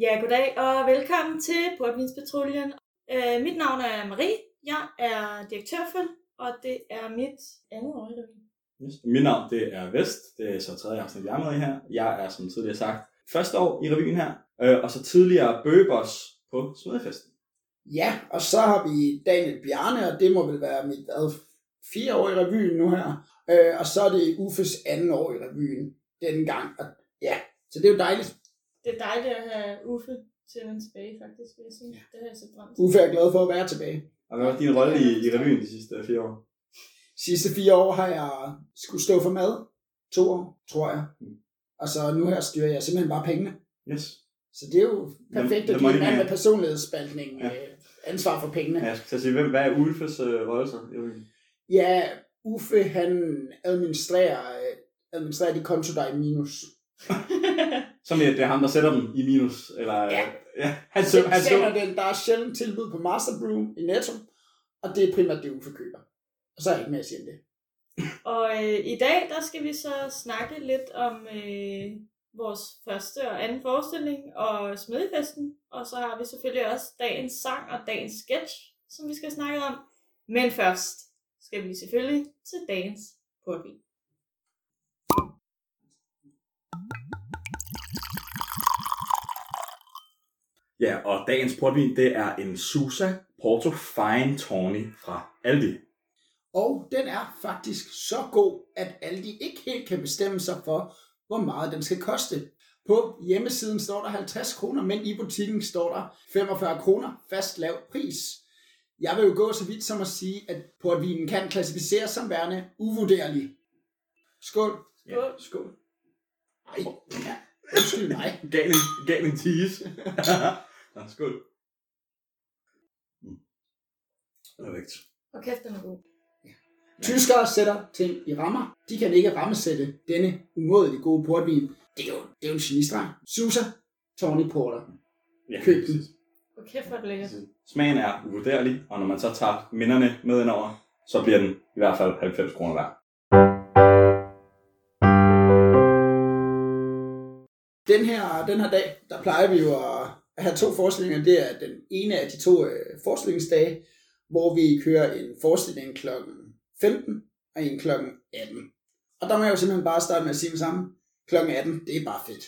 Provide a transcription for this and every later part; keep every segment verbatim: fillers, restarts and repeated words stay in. Ja, goddag og velkommen til Portbindspatruljen. Øh, mit navn er Marie, jeg er direktør for, og det er mit andet år. Yes. Mit navn det er Vest, det er så tredje afsnit, jeg er med i her. Jeg er, som tidligere sagt, første år i revyen her, øh, og så tidligere Bøgebox på Smødefesten. Ja, og så har vi Daniel Bjarne, og det må vel være mit ad, fire år i revyen nu her. Øh, og så er det Uffes anden år i revyen denne gang, og ja, så det er jo dejligt. Det er dejligt at have Uffe til at vende tilbage, faktisk, vil jeg sige. Ja. Det har jeg så drømt. Uffe er glad for at være tilbage. Og hvad var din rolle i, i revyen de sidste fire år? Sidste fire år har jeg skulle stå for mad. To år, tror jeg. Mm. Og så nu her styrer jeg simpelthen bare pengene. Yes. Så det er jo perfekt at give en mand med personlighedsspaltning ja. Ansvar for pengene. Ja, jeg skal sige, hvem, hvad er Uffes øh, rolle så? Ja, Uffe han administrerer, øh, administrerer de konto, der er i minus. Som det er ham, der sætter dem i minus. Eller, ja, ja han, så, han sætter så. Den. Der er sjældent tilbud på Master Brew i Netto, og det er primært det, Uffe køber. Og så er jeg ikke mere at sige om det. Og øh, i dag, der skal vi så snakke lidt om øh, vores første og anden forestilling og smedefesten. Og så har vi selvfølgelig også dagens sang og dagens sketch, som vi skal snakke om. Men først skal vi selvfølgelig til dagens portvin. Ja, og dagens portvin, det er en Sousa Porto Fine Tawny fra Aldi. Og den er faktisk så god, at Aldi ikke helt kan bestemme sig for, hvor meget den skal koste. På hjemmesiden står der halvtreds kroner, men i butikken står der femogfyrre kroner fast lav pris. Jeg vil jo gå så vidt som at sige, at portvinen kan klassificeres som værende uvurderlig. Skål. Ja, skål. Ej, ja. Undskyld mig. Gav en, gav en tease. Nå, skål. Mm. Perfekt. Og kæft, den er god. Ja. Tyskere sætter ting i rammer. De kan ikke rammesætte denne umådelig gode portvin. Det er jo, det er jo en genistreg. Sousa Tawny Porter. Ja. Køb den. Og kæft, hvor er det lækkert. Smagen er uvurderlig, og når man så tager minderne med indover, så bliver den i hvert fald halvfems kroner værd. Den her, den her dag, der plejer vi jo at have to forestillinger. Det er den ene af de to øh, forestillingsdage, hvor vi kører en forestilling klokken femten og en klokken atten. Og der må jeg jo simpelthen bare starte med at sige det samme. klokken atten, det er bare fedt.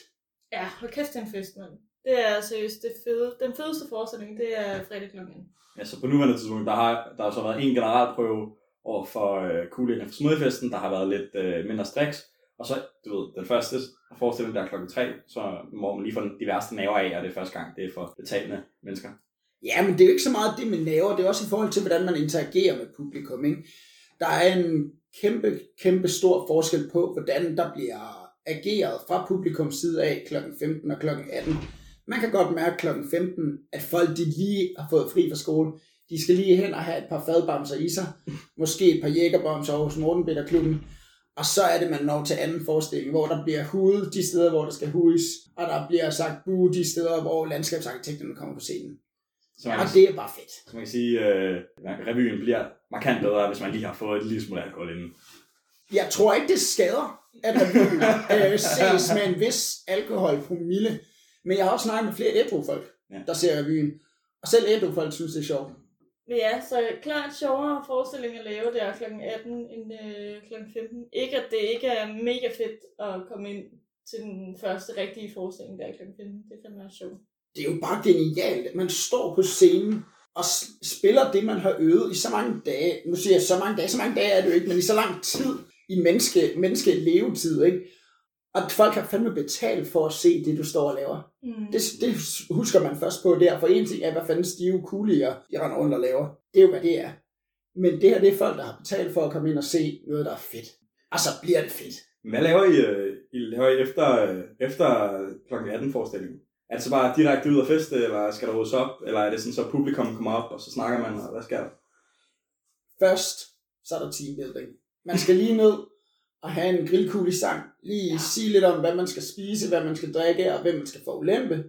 Ja, hold kæft, det er en fest, mand. Det er seriøst det fede. Den fedeste forestilling, det er fredag klokken atten. Ja, så på nuværende tidspunkt, der har der har så været en generalprøve over for øh, kollegaerne fra Smødefesten. Der har været lidt øh, mindre striks. Og så, du ved, den første forestilling, der er klokken tre, så må man lige få de værste naver af, og det er første gang, det er for betalende mennesker. Ja, men det er jo ikke så meget det med naver, det er også i forhold til, hvordan man interagerer med publikum, ikke? Der er en kæmpe, kæmpe stor forskel på, hvordan der bliver ageret fra publikums side af klokken femten og klokken atten. Man kan godt mærke klokken femten, at folk de lige har fået fri fra skole. De skal lige hen og have et par fadbamser i sig, måske et par jækkerbamser hos Mortenbitterklubben. Og så er det, man når til anden forestilling, hvor der bliver hudet de steder, hvor der skal hudes, og der bliver sagt buh de steder, hvor landskabsarkitekterne kommer på scenen. Så man, og det er bare fedt. Så man kan sige, at øh, revyen bliver markant bedre, hvis man lige har fået et lille smule alkohol inden. Jeg tror ikke, det skader, at revyen øh, ses med en vis alkoholpromille. Men jeg har også snakket med flere ædru-folk, ja. Der ser revyen. Og selv ædru-folk synes, det er sjovt. Ja, så klart sjovere forestilling at lave der klokken atten end øh, klokken femten. Ikke at det ikke er mega fedt at komme ind til den første rigtige forestilling der klokken femten. Det kan være sjovt. Det er jo bare genialt, at man står på scenen og spiller det, man har øvet i så mange dage. Nu siger jeg så mange dage, så mange dage er det jo ikke, men i så lang tid i menneske, menneske levetid, ikke? Og folk har fandme betalt for at se det, du står og laver. Mm. Det, det husker man først på der. For en ting er, hvad fanden stive kulier, de render rundt og laver. Det er jo, hvad det er. Men det her, det er folk, der har betalt for at komme ind og se noget, der er fedt. Og så bliver det fedt. Hvad laver I, I, laver I efter, efter klokken atten forestillingen? Er det så bare direkte ud og feste, eller skal der ryddes op? Eller er det sådan, så publikum kommer op, og så snakker man, og hvad sker der? Først, så er der teambuilding. Man skal lige ned og have en grillkuglesang. Lige ja. Sige lidt om, hvad man skal spise, hvad man skal drikke, og hvem man skal få ulempe.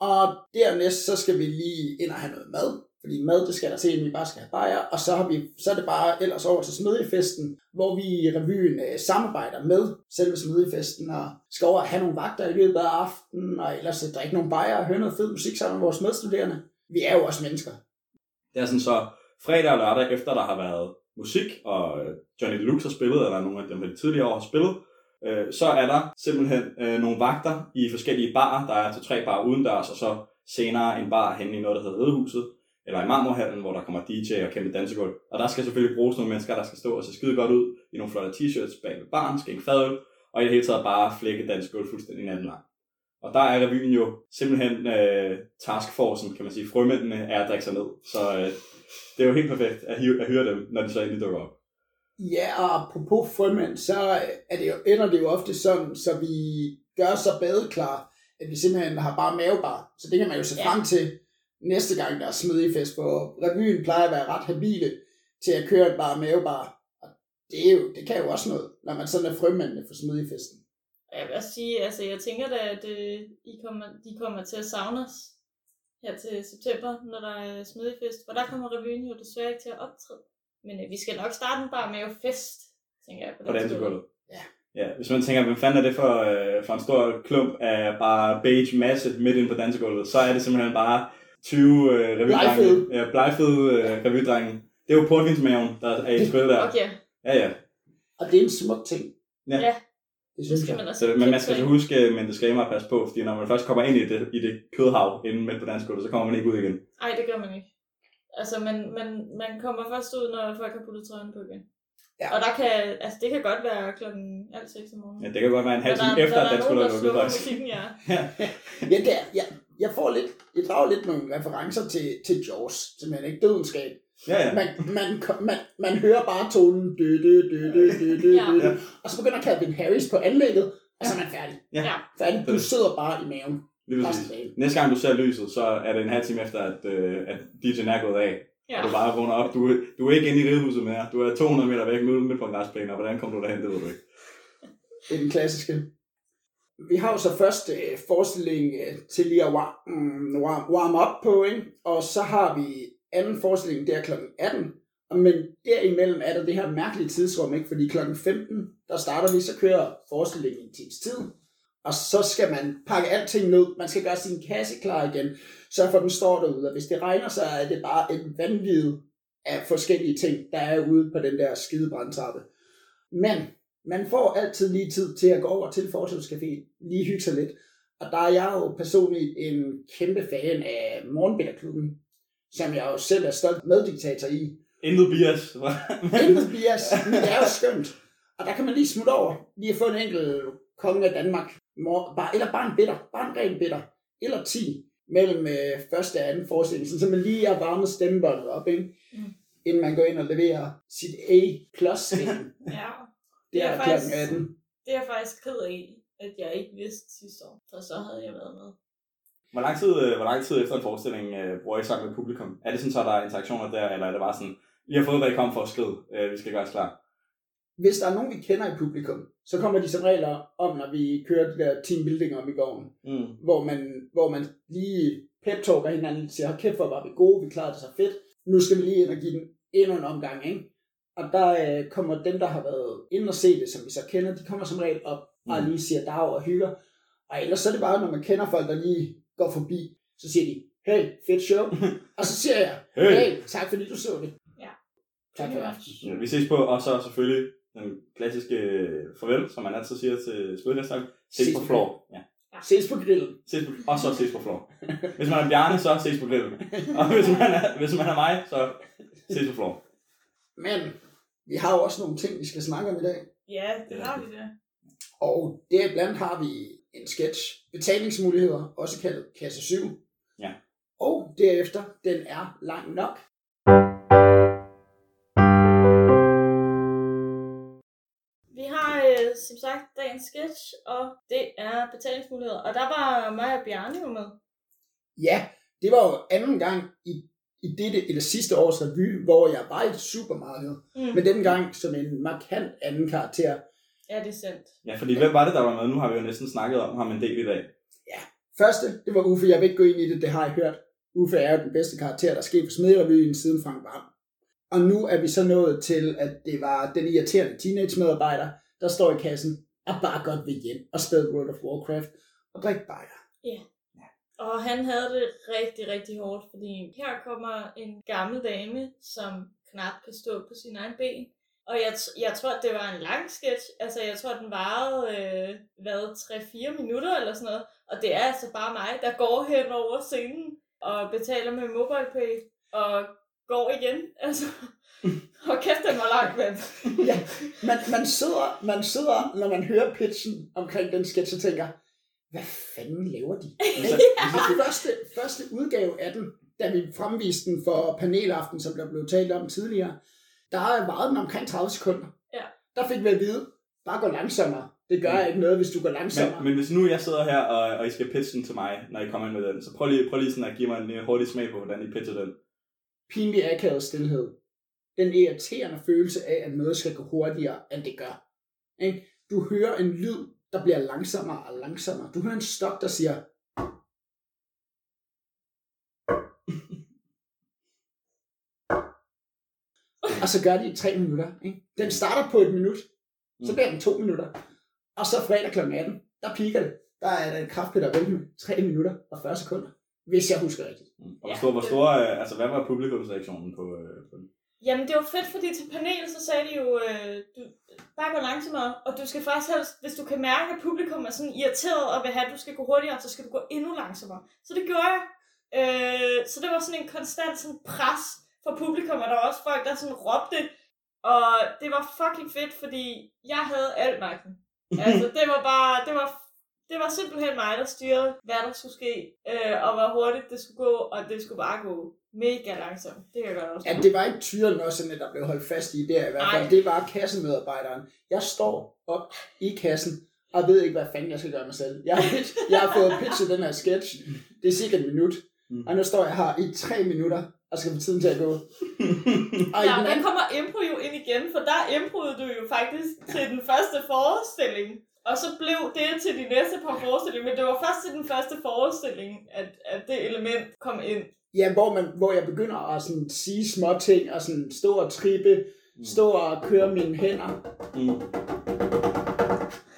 Og dernæst, så skal vi lige ind og have noget mad. Fordi mad, det skal der se, vi bare skal have bajer. Og så, har vi, så er det bare ellers over til Smedjefesten, hvor vi i revyen øh, samarbejder med selve Smedjefesten og skal over have nogle vagter i løbet af aftenen, og ellers drikke nogle bajer og høre noget fed musik sammen med vores medstuderende. Vi er jo også mennesker. Det er sådan så fredag og lørdag, efter der har været musik, og Johnny Deluxe har spillet, eller nogle af dem, der tidligere år har spillet, øh, så er der simpelthen øh, nogle vagter i forskellige barer. Der er til tre barer udendørs, og så senere en bar henne i noget, der hedder Ødehuset, eller i Marmorhallen, hvor der kommer D J og kæmpe dansegulv. Og der skal selvfølgelig bruges nogle mennesker, der skal stå og se skide godt ud i nogle flotte t-shirts bag ved baren, skænke fadøl, og i det hele taget bare flække dansegulv fuldstændig en anden lang. Og der er revyen jo simpelthen øh, taskforcen, kan man sige, frømændene er at drikke sig ned. Så øh, det er jo helt perfekt at, hive, at høre dem, når de så endelig dukker op. Ja, og apropos frømænd, så er det jo, ender det jo ofte sådan, så vi gør så badeklar, at vi simpelthen har bare mavebar. Så det kan man jo se frem til. Næste gang, der er Smødefest, for revyen plejer at være ret habile til at køre bare mavebar. Og det, er jo, det kan jo også noget, når man sådan er frømændene for Smødefesten. Jeg vil også sige, altså jeg tænker da, at øh, I kommer, de kommer til at savne os her til september, når der er Smødefest. For der kommer revyen jo desværre ikke til at optræde. Men øh, vi skal nok starte en bar med jo fest, tænker jeg. På dansegulvet. Ja. Ja, hvis man tænker, hvem fanden er det for, øh, for en stor klump af bare beige masse midt inde på dansegulvet, så er det simpelthen bare tyve øh, revydrenge, ja, blegfede øh, revydrenge. Det er jo portvindsmaven, der er i spil der. Okay. Ja, ja. Og det er en smuk ting. Ja. Ja. Det synes det skal man også så, men man skal så huske, men det skal man passe på, fordi når man først kommer ind i det, i det kødhav inden midt på dansegulvet, så kommer man ikke ud igen. Nej, det gør man ikke. Altså, man, man, man kommer først ud, når folk har puttet trøjen på igen. Ja. Og der kan, altså det kan godt være klokken halv seks om morgenen. Ja, det kan godt være en halv time efter, at dansegulvet er lukket faktisk. Ja, ja det er, ja. Jeg får lidt, jeg drager lidt nogle referencer til, til Jaws, simpelthen ikke dødenskab. Ja, ja. Man, man, man, man hører bare tonen, dø, dø, dø, dø, dø, dø, ja. dø, og så begynder Calvin Harris på anlægget, og så er man færdig. Ja. Færdig, du sidder bare i maven. Næste gang du ser lyset, så er det en halv time efter, at, at D J'en er gået af, ja. Og du bare vågner op. Du, du er ikke inde i ridehuset mere, du er to hundrede meter væk, midt på en græsplæne, og hvordan kom du derhen, det ved du ikke. Det er den klassiske. Vi har jo så først øh, forestilling øh, til lige at warm, warm, warm up på, ikke? Og så har vi anden forestilling der klokken atten, men derimellem er der det her mærkelige tidsrum, ikke? Fordi klokken femten, der starter vi, så kører forestillingen en times tid, og så skal man pakke alting ned, man skal gøre sin kasse klar igen, så for den står derude, og hvis det regner, så er det bare en vanvid af forskellige ting, der er ude på den der skide brandtrappe. Men man får altid lige tid til at gå over til foretagscaféen, lige hygge sig lidt. Og der er jeg jo personligt en kæmpe fan af Mortenbitterklubben, som jeg jo selv er stolt meddiktator i. Intet bias. Intet bias, men det er jo skønt. Og der kan man lige smutte over, lige at få en enkelt konge af Danmark, eller bare en bitter, bare en ren bitter, eller ti mellem første og anden forestilling, så man lige har varmet stemmebåndet op, ikke? Inden man går ind og leverer sit A plus. Ja. Det er, det er faktisk, det er jeg faktisk ked af, at jeg ikke vidste sidste år, for så havde jeg været med. Hvor lang tid, hvor lang tid efter en forestilling øh, bruger I sammen med publikum? Er det sådan, så der er interaktioner der, eller er det bare sådan, I har fået, hvad I kom for at skrive, øh, vi skal gøre os klar? Hvis der er nogen, vi kender i publikum, så kommer de som regler om, når vi kører de der teambuilding om i gården, mm. hvor, man, hvor man lige pep-talker hinanden og siger, kæft hvor var vi gode, vi klarede det så fedt, nu skal vi lige ind og give den endnu en omgang, ikke? Og der øh, kommer dem, der har været inde og se det, som vi så kender, de kommer som regel op og lige siger dag og hygger. Og ellers så er det bare, når man kender folk, der lige går forbi, så siger de, hey, fedt show. Og så siger jeg, hey, hey, tak fordi du så det. Ja. Tak for det. Ja, vi ses på, og så selvfølgelig den klassiske farvel, som man altid siger til smødefesten. Ses, ses på floor. Ja. Ja. Ses på grillen. Ses på, og så ses på floor. Hvis man er Bjarne, så ses på grillen. Og hvis man er, hvis man er mig, så ses på floor. Men vi har jo også nogle ting, vi skal snakke om i dag. Ja, det har vi da. Og deriblandt har vi en sketch. Betalingsmuligheder, også kaldet kasse syv. Ja. Og derefter, den er lang nok. Vi har øh, som sagt dagens sketch, og det er betalingsmuligheder. Og der var mig og Bjarne jo med. Ja, det var jo anden gang i i dette eller sidste års revy, hvor jeg var i et supermarked, mm. men dengang som en markant anden karakter. Ja, det er sandt. Ja, fordi hvem var det, der var med? Nu har vi jo næsten snakket om ham en del i dag. Ja, første, det var Uffe. Jeg vil ikke gå ind i det, det har jeg hørt. Uffe er jo den bedste karakter, der skete for Smederevyen siden Frank Vand. Og nu er vi så nået til, at det var den irriterende teenage-medarbejder, der står i kassen og bare godt vil hjem og spille World of Warcraft og drikke bajer. Yeah. Ja. Og han havde det rigtig, rigtig hårdt, fordi her kommer en gammel dame, som knap kan stå på sin egen ben. Og jeg, jeg tror, at det var en lang sketch. Altså, jeg tror, at den varede, øh, hvad, tre til fire minutter eller sådan noget. Og det er altså bare mig, der går hen over scenen og betaler med MobilePay og går igen. Altså, og kæft, den var langt, mand. Ja, man, man, sidder, man sidder, når man hører pitchen omkring den sketch, og tænker, hvad fanden laver de? Altså, ja. altså første, første udgave af den, da vi fremviste den for panelaften, som der blev talt om tidligere, der varede den omkring tredive sekunder. Ja. Der fik vi at vide, bare gå langsommere. Det gør ikke noget, hvis du går langsommere. Men, men hvis nu jeg sidder her, og, og I skal pitche den til mig, når I kommer ind med den, så prøv lige, prøv lige sådan at give mig en hurtig smag på, hvordan I pitcher den. Pinlig akavet stillhed. Den irriterende følelse af, at noget skal gå hurtigere, end det gør. Du hører en lyd, der bliver langsommere og langsommere. Du hører en stok, der siger... Og så gør de i tre minutter. Ikke? Den starter på et minut, så bliver den to minutter. Og så fredag klokken atten, der piker det. Der er der en kraftpiller vælge med tre minutter og fyrre sekunder, hvis jeg husker rigtigt. Og hvor stor, ja, hvor stor, øh, altså hvad var publikumsreaktionen på, øh, på den? Jamen det var fedt, fordi til panelet, så sagde de jo, øh, du bare gå langsommere, og du skal faktisk helst, hvis du kan mærke, at publikum er sådan irriteret og vil have, at du skal gå hurtigere, så skal du gå endnu langsommere. Så det gjorde jeg. Øh, så det var sådan en konstant sådan pres for publikum, og der var også folk, der sådan råbte, og det var fucking fedt, fordi jeg havde alt magten. Altså det var bare, det var, det var simpelthen mig, der styrede, hvad der skulle ske, øh, og hvor hurtigt det skulle gå, og det skulle bare gå mega langsomt. Det kan jeg godt også. Ja, det var ikke tyren også, der blev holdt fast i der i hvert fald. Ej. Det var kassemedarbejderen. Jeg står op i kassen, og ved ikke, hvad fanden jeg skal gøre mig selv. Jeg har, jeg har fået pitchet den her sketch, det er cirka et minut, og nu står jeg her i tre minutter, og skal få tiden til at gå. Og ja, der kommer impro jo ind igen, for der improede du jo faktisk til den første forestilling. Og så blev det til de næste par forestillinger, men det var først til den første forestilling, at, at det element kom ind. Ja, hvor, man, hvor jeg begynder at sådan sige små ting, og sådan stå og trippe, stå og køre mine hænder. Mm.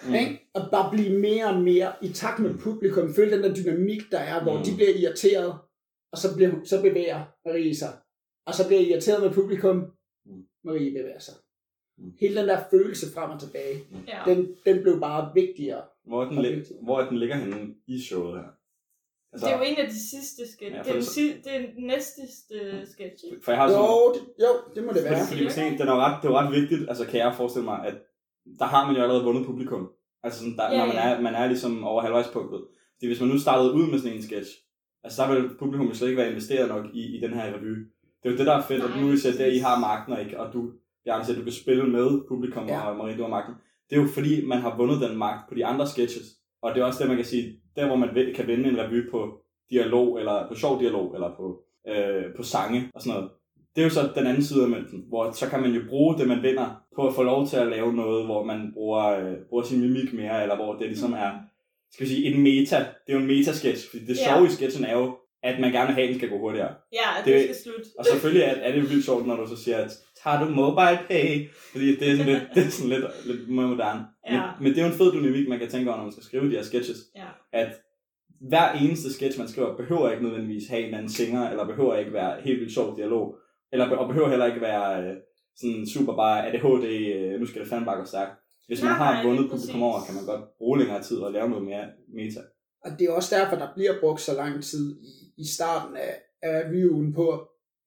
Mm. Ikke? Og bare blive mere og mere i takt med publikum. Føl den der dynamik, der er, hvor mm. de bliver irriteret. Og så, bliver, så bevæger Marie sig. Og så bliver jeg irriteret med publikum. Marie bevæger sig. Hele den der følelse frem og tilbage, ja. den, den blev bare vigtigere. Hvor den, lig, vigtigere. Hvor den ligger henne i showet her? Altså, det er jo en af de sidste sketch. Ja, det, det, si, det er den næsteste sketch. For jeg har sådan, jo, det, jo, det må det være. Fordi, fordi den er ret, det er jo ret vigtigt, altså kan jeg forestille mig, at der har man jo allerede vundet publikum. Altså sådan, der, ja, når man er, ja. man er ligesom over halvvejspunktet. Det hvis man nu startede ud med sådan en sketch, altså der vil publikum slet ikke være investeret nok i, i den her revy. Det er jo det, der er fedt, nej, at nu I ser, at I har magten, og, ikke, og du, Bjarne, siger, at du kan spille med publikum, ja. Og Marie, du har magten. Det er jo fordi, man har vundet den magt på de andre sketches. Og det er også det, man kan sige, der hvor man kan vinde en revy på dialog, eller på sjov dialog, eller på, øh, på sange og sådan noget. Det er jo så den anden side af mønten, hvor så kan man jo bruge det, man vinder, på at få lov til at lave noget, hvor man bruger, øh, bruger sin mimik mere, eller hvor det ligesom er... Skal vi sige, en meta, det er jo en metasketch, fordi det yeah. sjove i sketchen er jo, at man gerne vil have, den skal gå hurtigere. Ja, yeah, at det, det skal slutte. Og selvfølgelig er, er det jo vildt sjovt, når du så siger, at tager du MobilePay? Fordi det er sådan lidt, det er sådan lidt, lidt mere moderne. Yeah. Men, men det er jo en fed dynamik, man kan tænke over, når man skal skrive de her sketches. Yeah. At hver eneste sketch, man skriver, behøver ikke nødvendigvis have en anden singer, eller behøver ikke være helt vildt sjov dialog, eller, og behøver heller ikke være øh, sådan super bare A D H D, øh, nu skal det fandme bare gå stærkt. Hvis man nej, har vundet publikum over, kan man godt bruge længere tid og lave noget mere meta. Og det er også derfor, der bliver brugt så lang tid i, i starten af, af reviewen på at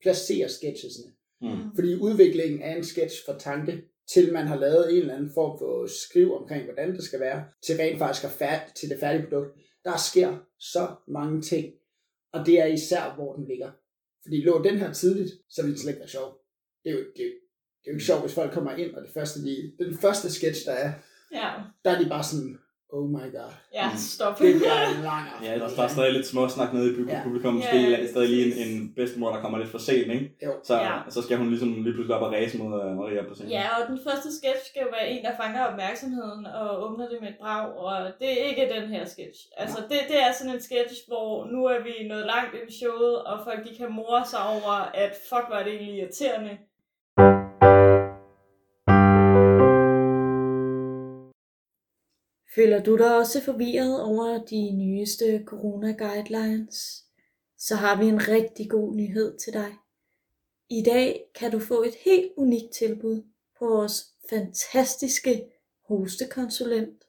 placere sketchesne. Mm. Fordi udviklingen af en sketch fra tanke, til man har lavet en eller anden form for skriv omkring, hvordan det skal være, til rent faktisk er færdigt, til det færdige produkt, der sker så mange ting. Og det er især, hvor den ligger. Fordi lå den her tidligt, så ville det slet ikke være sjov. Det er jo det. Det er jo ikke sjovt, hvis folk kommer ind, og det første, de, det er den første sketch, der er, ja. Der er de bare sådan, oh my god. Ja, stop. Det er en lang aften. Ja, der, der er stadig lidt småsnak nede i publikum. Ja. Måske ja, ja, stadig lige en, en bedstemor, der kommer lidt for sent, ikke? Jo. Så, ja. Så skal hun ligesom lige pludselig op og ræse mod uh, Maria på scenen. Ja, og den første sketch skal jo være en, der fanger opmærksomheden og åbner det med et brag. Og det er ikke den her sketch. Altså, det, det er sådan en sketch, hvor nu er vi nået langt ind i showet, og folk de kan more sig over, at fuck, var det egentlig irriterende. Føler du dig også forvirret over de nyeste corona-guidelines? Så har vi en rigtig god nyhed til dig. I dag kan du få et helt unikt tilbud på vores fantastiske hostekonsulent.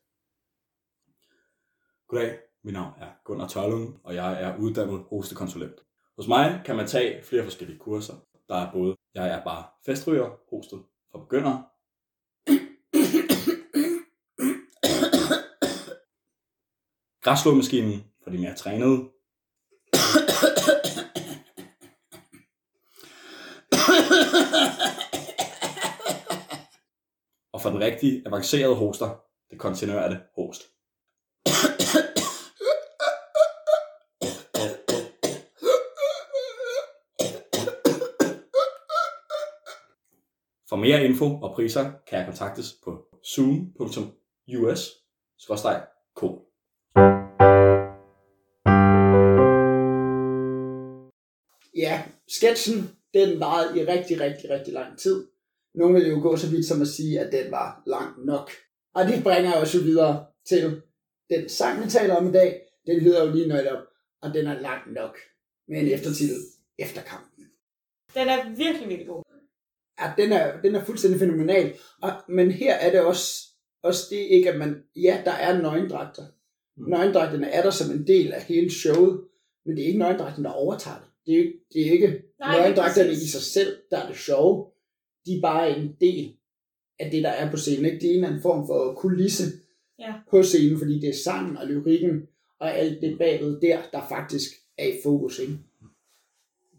Goddag, mit navn er Gunnar Tørlund, og jeg er uddannet hostekonsulent. Hos mig kan man tage flere forskellige kurser. Der er både, jeg er bare festryger, hostet for begyndere, græsslåmaskinen for de mere trænede. Og for den rigtige avancerede hoster, det kontinuerlige host. For mere info og priser kan jeg kontaktes på zoom punktum u s bindestreg k. Ja, sketchen, den varede i rigtig, rigtig, rigtig lang tid. Nogle ville jo gå så vidt som at sige, at den var lang nok. Og det bringer os jo videre til den sang, vi taler om i dag. Den hedder jo lige noget op, og den er lang nok. Med en eftertitel, Efterkampen. Den er virkelig, virkelig god. Ja, den er, den er fuldstændig fænomenal. Og, men her er det også, også det ikke, at man... Ja, der er nøgendragter. Mm. Nøgendragterne er der som en del af hele showet, men det er ikke nøgendragterne, der overtager det. Det er, jo, det er ikke nøgendragterne i sig selv, der er det sjove. De er bare en del af det, der er på scenen. Ikke? Det er en eller anden form for kulisse ja. På scenen, fordi det er sangen og lyrikken og alt det bagved der, der faktisk er i fokus. Ikke?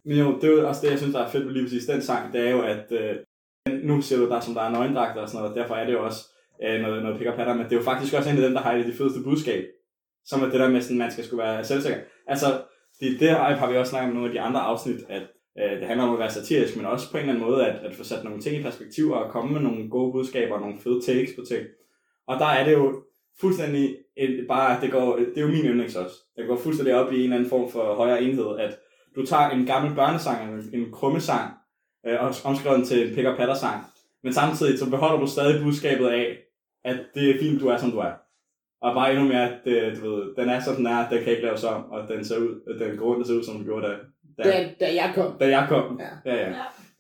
Men jo, det er jo også det, jeg synes, der er fedt med lige præcis den sang. Det er jo, at øh, nu ser du der, som der er nøgendragter og sådan noget, og derfor er det jo også øh, noget, noget pick up pattern. Men det er jo faktisk også en af dem, der har det de fedeste budskab, som er det der med, sådan, man skal skulle være selvsikker. Altså, det der har vi også snakket om nogle af de andre afsnit, at øh, det handler om at være satirisk, men også på en eller anden måde at, at få sat nogle ting i perspektiv og komme med nogle gode budskaber og nogle fede takes på ting. Og der er det jo fuldstændig et, bare, det, går, det er jo min yndlings også. Det går fuldstændig op i en eller anden form for højere enhed, at du tager en gammel børnesang, en krummesang, øh, og omskriver den til en pick- og patter-sang, men samtidig så beholder du stadig budskabet af, at det er fint, du er, som du er. Og bare endnu mere, at øh, du ved, den er som den er, den kan ikke laves om, og den ser ud, den går rundt og ser ud, som den gjorde, da, da, da, da jeg kom. Da jeg kom, ja, ja. ja.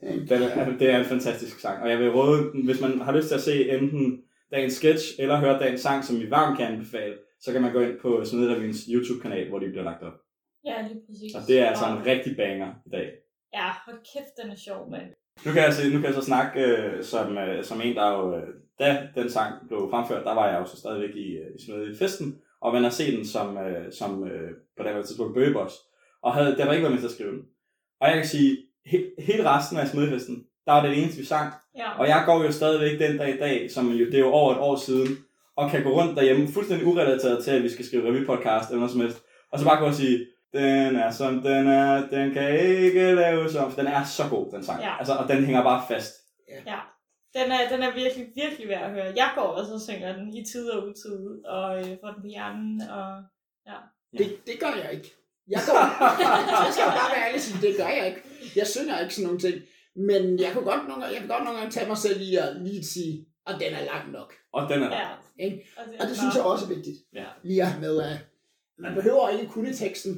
ja. Den er, det er en fantastisk sang, og jeg vil råde, hvis man har lyst til at se enten dagens sketch, eller høre dagens sang, som vi varmt kan anbefale, så kan man gå ind på Smederevyens YouTube-kanal, hvor de bliver lagt op. Ja, lige præcis. Og det er altså en rigtig banger i dag. Ja, hold kæft, den er sjov, mand. Nu kan jeg, se, nu kan jeg så snakke øh, som, øh, som en, der jo, øh, da den sang blev fremført, der var jeg jo så stadigvæk i, øh, i Smødefesten, og man har set den som, øh, som øh, på det her tidspunkt Bøgebox, og havde, der var ikke været med til at skrive den. Og jeg kan sige, he, hele resten af Smødefesten, der var det eneste, vi sang, ja. Og jeg går jo stadigvæk den dag i dag, som jo, det er jo over et år siden, og kan gå rundt derhjemme fuldstændig urelateret til, at vi skal skrive revypodcast eller noget som helst, og så bare gå og sige, den er som den er, den kan ikke laves om. Den er så god, den sang. Ja. Altså, og den hænger bare fast. Yeah. Ja, den er, den er virkelig, virkelig værd at høre. Jeg går også og synger den i tid og utid, og øh, får den på hjernen, og ja. Det, det gør jeg ikke. Jeg går, jeg skal bare være ærlig og sige, det gør jeg ikke. Jeg synger ikke sådan nogle ting, men jeg kan godt nogle, jeg kan godt nogle gange tage mig selv i at lige sige, og den er lang nok. Og den er lang. Ja. Og, og det bare... synes jeg også er vigtigt. Ja. Lige at have med af. Man behøver ikke kunne teksten.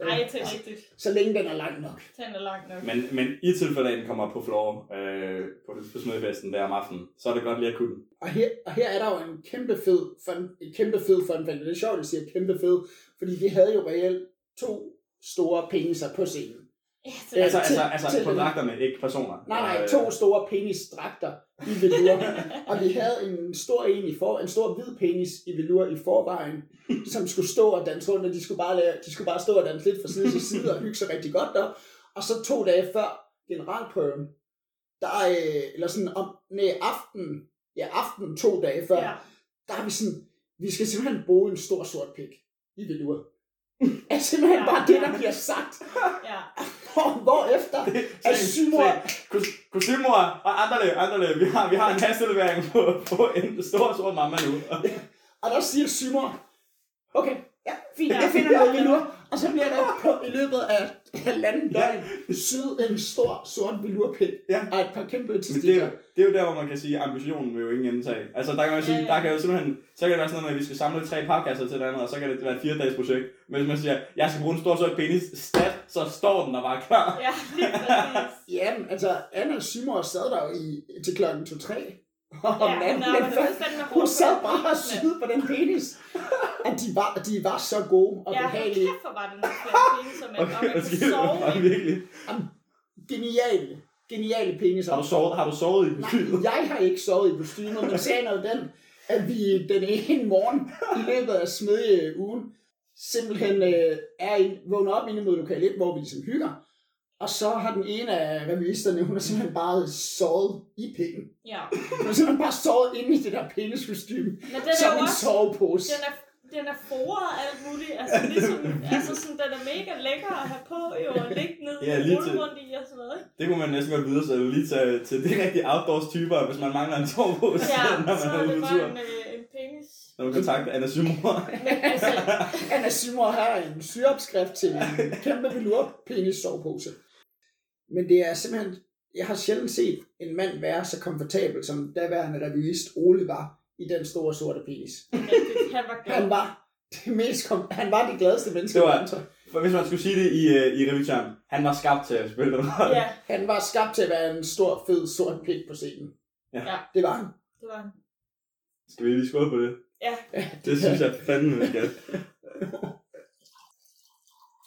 Nej, det er rigtigt. Så længe den er langt nok. Den er langt nok. Men, men i tilfælde af den kommer på floor øh, på, på Smødefesten der om aftenen, så er det godt lige at kunne. Og her, og her er der jo en kæmpe fed fun, en kæmpe fed fun fact. Det er sjovt, at siger kæmpe fed, fordi vi havde jo reelt to store peniser på scenen. Ja, det er altså, til, altså, altså på dragterne, ikke personer. Nej, nej, øh, to store penisdragter i velour. Og vi havde en stor en i for, en stor hvid penis i velour i forvejen, som skulle stå og danse rundt, og de skulle bare, de skulle bare stå og danse lidt fra side til side og hygge sig rigtig godt der. Og så to dage før generalprøven, der øh, eller sådan om, nej, aften, ja aften to dage før, ja. Der er vi sådan, vi skal simpelthen bruge en stor sort pik i veluret. Er simpelthen ja, bare det, der bliver sagt. Ja. Hvorefter hvor er sygmor... Kusimor og andre, andre, vi har, vi har en kastelevering på, på en stor sort mamma nu. Og der siger sygmor, okay, ja, fint, jeg finder noget velur. Og så bliver der på, i løbet af halvanden døgn syd en stor sort velurpind ja. Og et par kæmpe testikler. Det er jo der, hvor man kan sige, at ambitionen vil jo ingen indtage. Altså, der kan man sige, ja, ja. Der kan jo simpelthen, så kan det være sådan noget, at vi skal samle tre pakkasser til det andet, og så kan det være et fire-dages projekt. Men hvis man siger, jeg skal bruge en stor sort penis, stat, så står den der bare klar. Ja, det er jamen, altså, Anna Symor sad der jo i, til klokken to-tre. Og ja, manden, nej, fat, hun sad bare og syede på den penis. Og de var, de var så gode og ja, behagelige. Ja, kæft for var den penis, som man okay, kunne sove i. Geniale, geniale penis. Har du sovet, har du sovet i kostymet? Nej, jeg har ikke sovet i kostymet, men sagen er jo den, at vi den ene morgen i løbet af smedeugen simpelthen øh, er i, vågner op inde mod lokal et, hvor vi ligesom hygger. Og så har den ene af reviserne, hun har simpelthen bare sovet i pikken. Ja. Hun har simpelthen bare sovet inde i det der peniskostyme, som en også, sovepose. Den er, den er foret alt muligt. Altså, ligesom, altså sådan, den er mega lækker at have på jo, og ligge ned ja, og rulle rundt i og sådan noget. Ikke? Det kunne man næsten godt vide, så lige tage til de rigtige outdoors-typer, hvis man mangler en sovepose, ja, når man er ude på tur. Når du kontakter Anna Symor. Anna Symor har en sygeopskrift til en kæmpe velurpenis-sovepose. Men det er simpelthen, jeg har sjældent set en mand være så komfortabel, som daværende revyist Ole var i den store sorte penis. Ja, det, han var glad. Han var det mest kom, han var det gladeste menneske. Det var, for hvis man skulle sige det i, i revytjern, han var skabt til at spille den. Ja. Han var skabt til at være en stor, fed, sort pik på scenen. Ja. Ja. Det var han. Det var han. Skal vi lige skåle på det? Ja. Det synes jeg fandme, vi skal.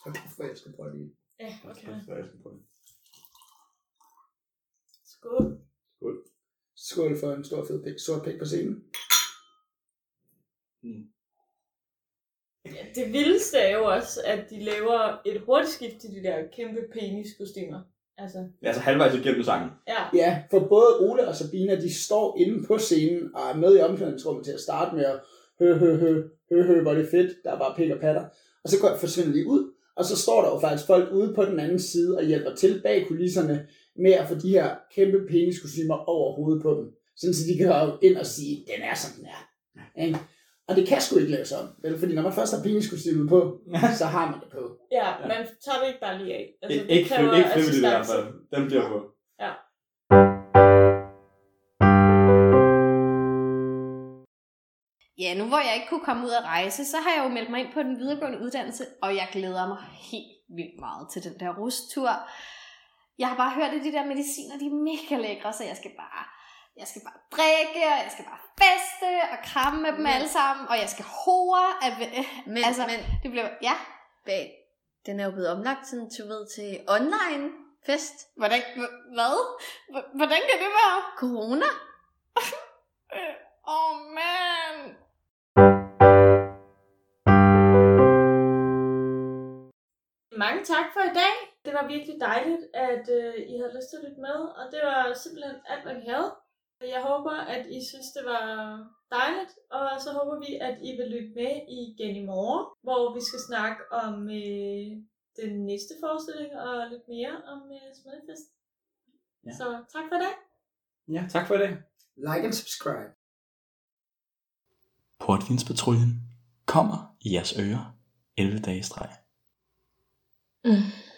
Og hvorfor jeg skal prøve det? Ja, okay. Hvorfor jeg skal prøve det? Skål. Skål. Skål for en stor fed pik, sort pik på scenen. Mm. Ja, det vildeste er jo også, at de laver et hurtigt skift til de der kæmpe peniskostymer. Altså. Ja, altså halvvejs igennem sangen. Ja. Ja, for både Ole og Sabina, de står inde på scenen og er med i omklædningsrummet til at starte med at hø, hø, hø, hø, hø, hvor det er fedt, der er bare pik og patter. Og så forsvinder de ud, og så står der jo faktisk folk ude på den anden side og hjælper til bag kulisserne med at få de her kæmpe peniskostymer over hovedet på dem. Sådan så de kan jo ind og sige, den er som den er. Ja. Og det kan sgu ikke laves om, vel? Fordi når man først har peniskostymet på, så har man det på. Ja, ja. Man tager det ikke bare lige af. Altså, det ikke frivilligt altså, i hvert fald. Den bliver på. Ja. Ja, nu hvor jeg ikke kunne komme ud og rejse, så har jeg jo meldt mig ind på den videregående uddannelse, og jeg glæder mig helt vildt meget til den der rustur. Jeg har bare hørt, at de der mediciner, de er mega lækre, så jeg skal bare... Jeg skal bare drikke, og jeg skal bare feste, og kramme med dem men, alle sammen, og jeg skal hore. Men, altså, men, det blev, ja. Bag, den er jo blevet omlagt sådan, du ved, til online fest. Hvordan, hvad? Hvordan kan det være? Corona? Åh, oh, man. Mange tak for i dag. Det var virkelig dejligt, at øh, I havde lyst til at lytte med, og det var simpelthen alt, hvad vi havde. Jeg håber, at I synes, det var dejligt, og så håber vi, at I vil lytte med igen i morgen, hvor vi skal snakke om øh, den næste forestilling og lidt mere om øh, Smødefesten. Ja. Så tak for i dag. Ja, tak for i dag. Like and subscribe. Portbindspatruljen kommer i jeres ører elleve dage i streg. Mm.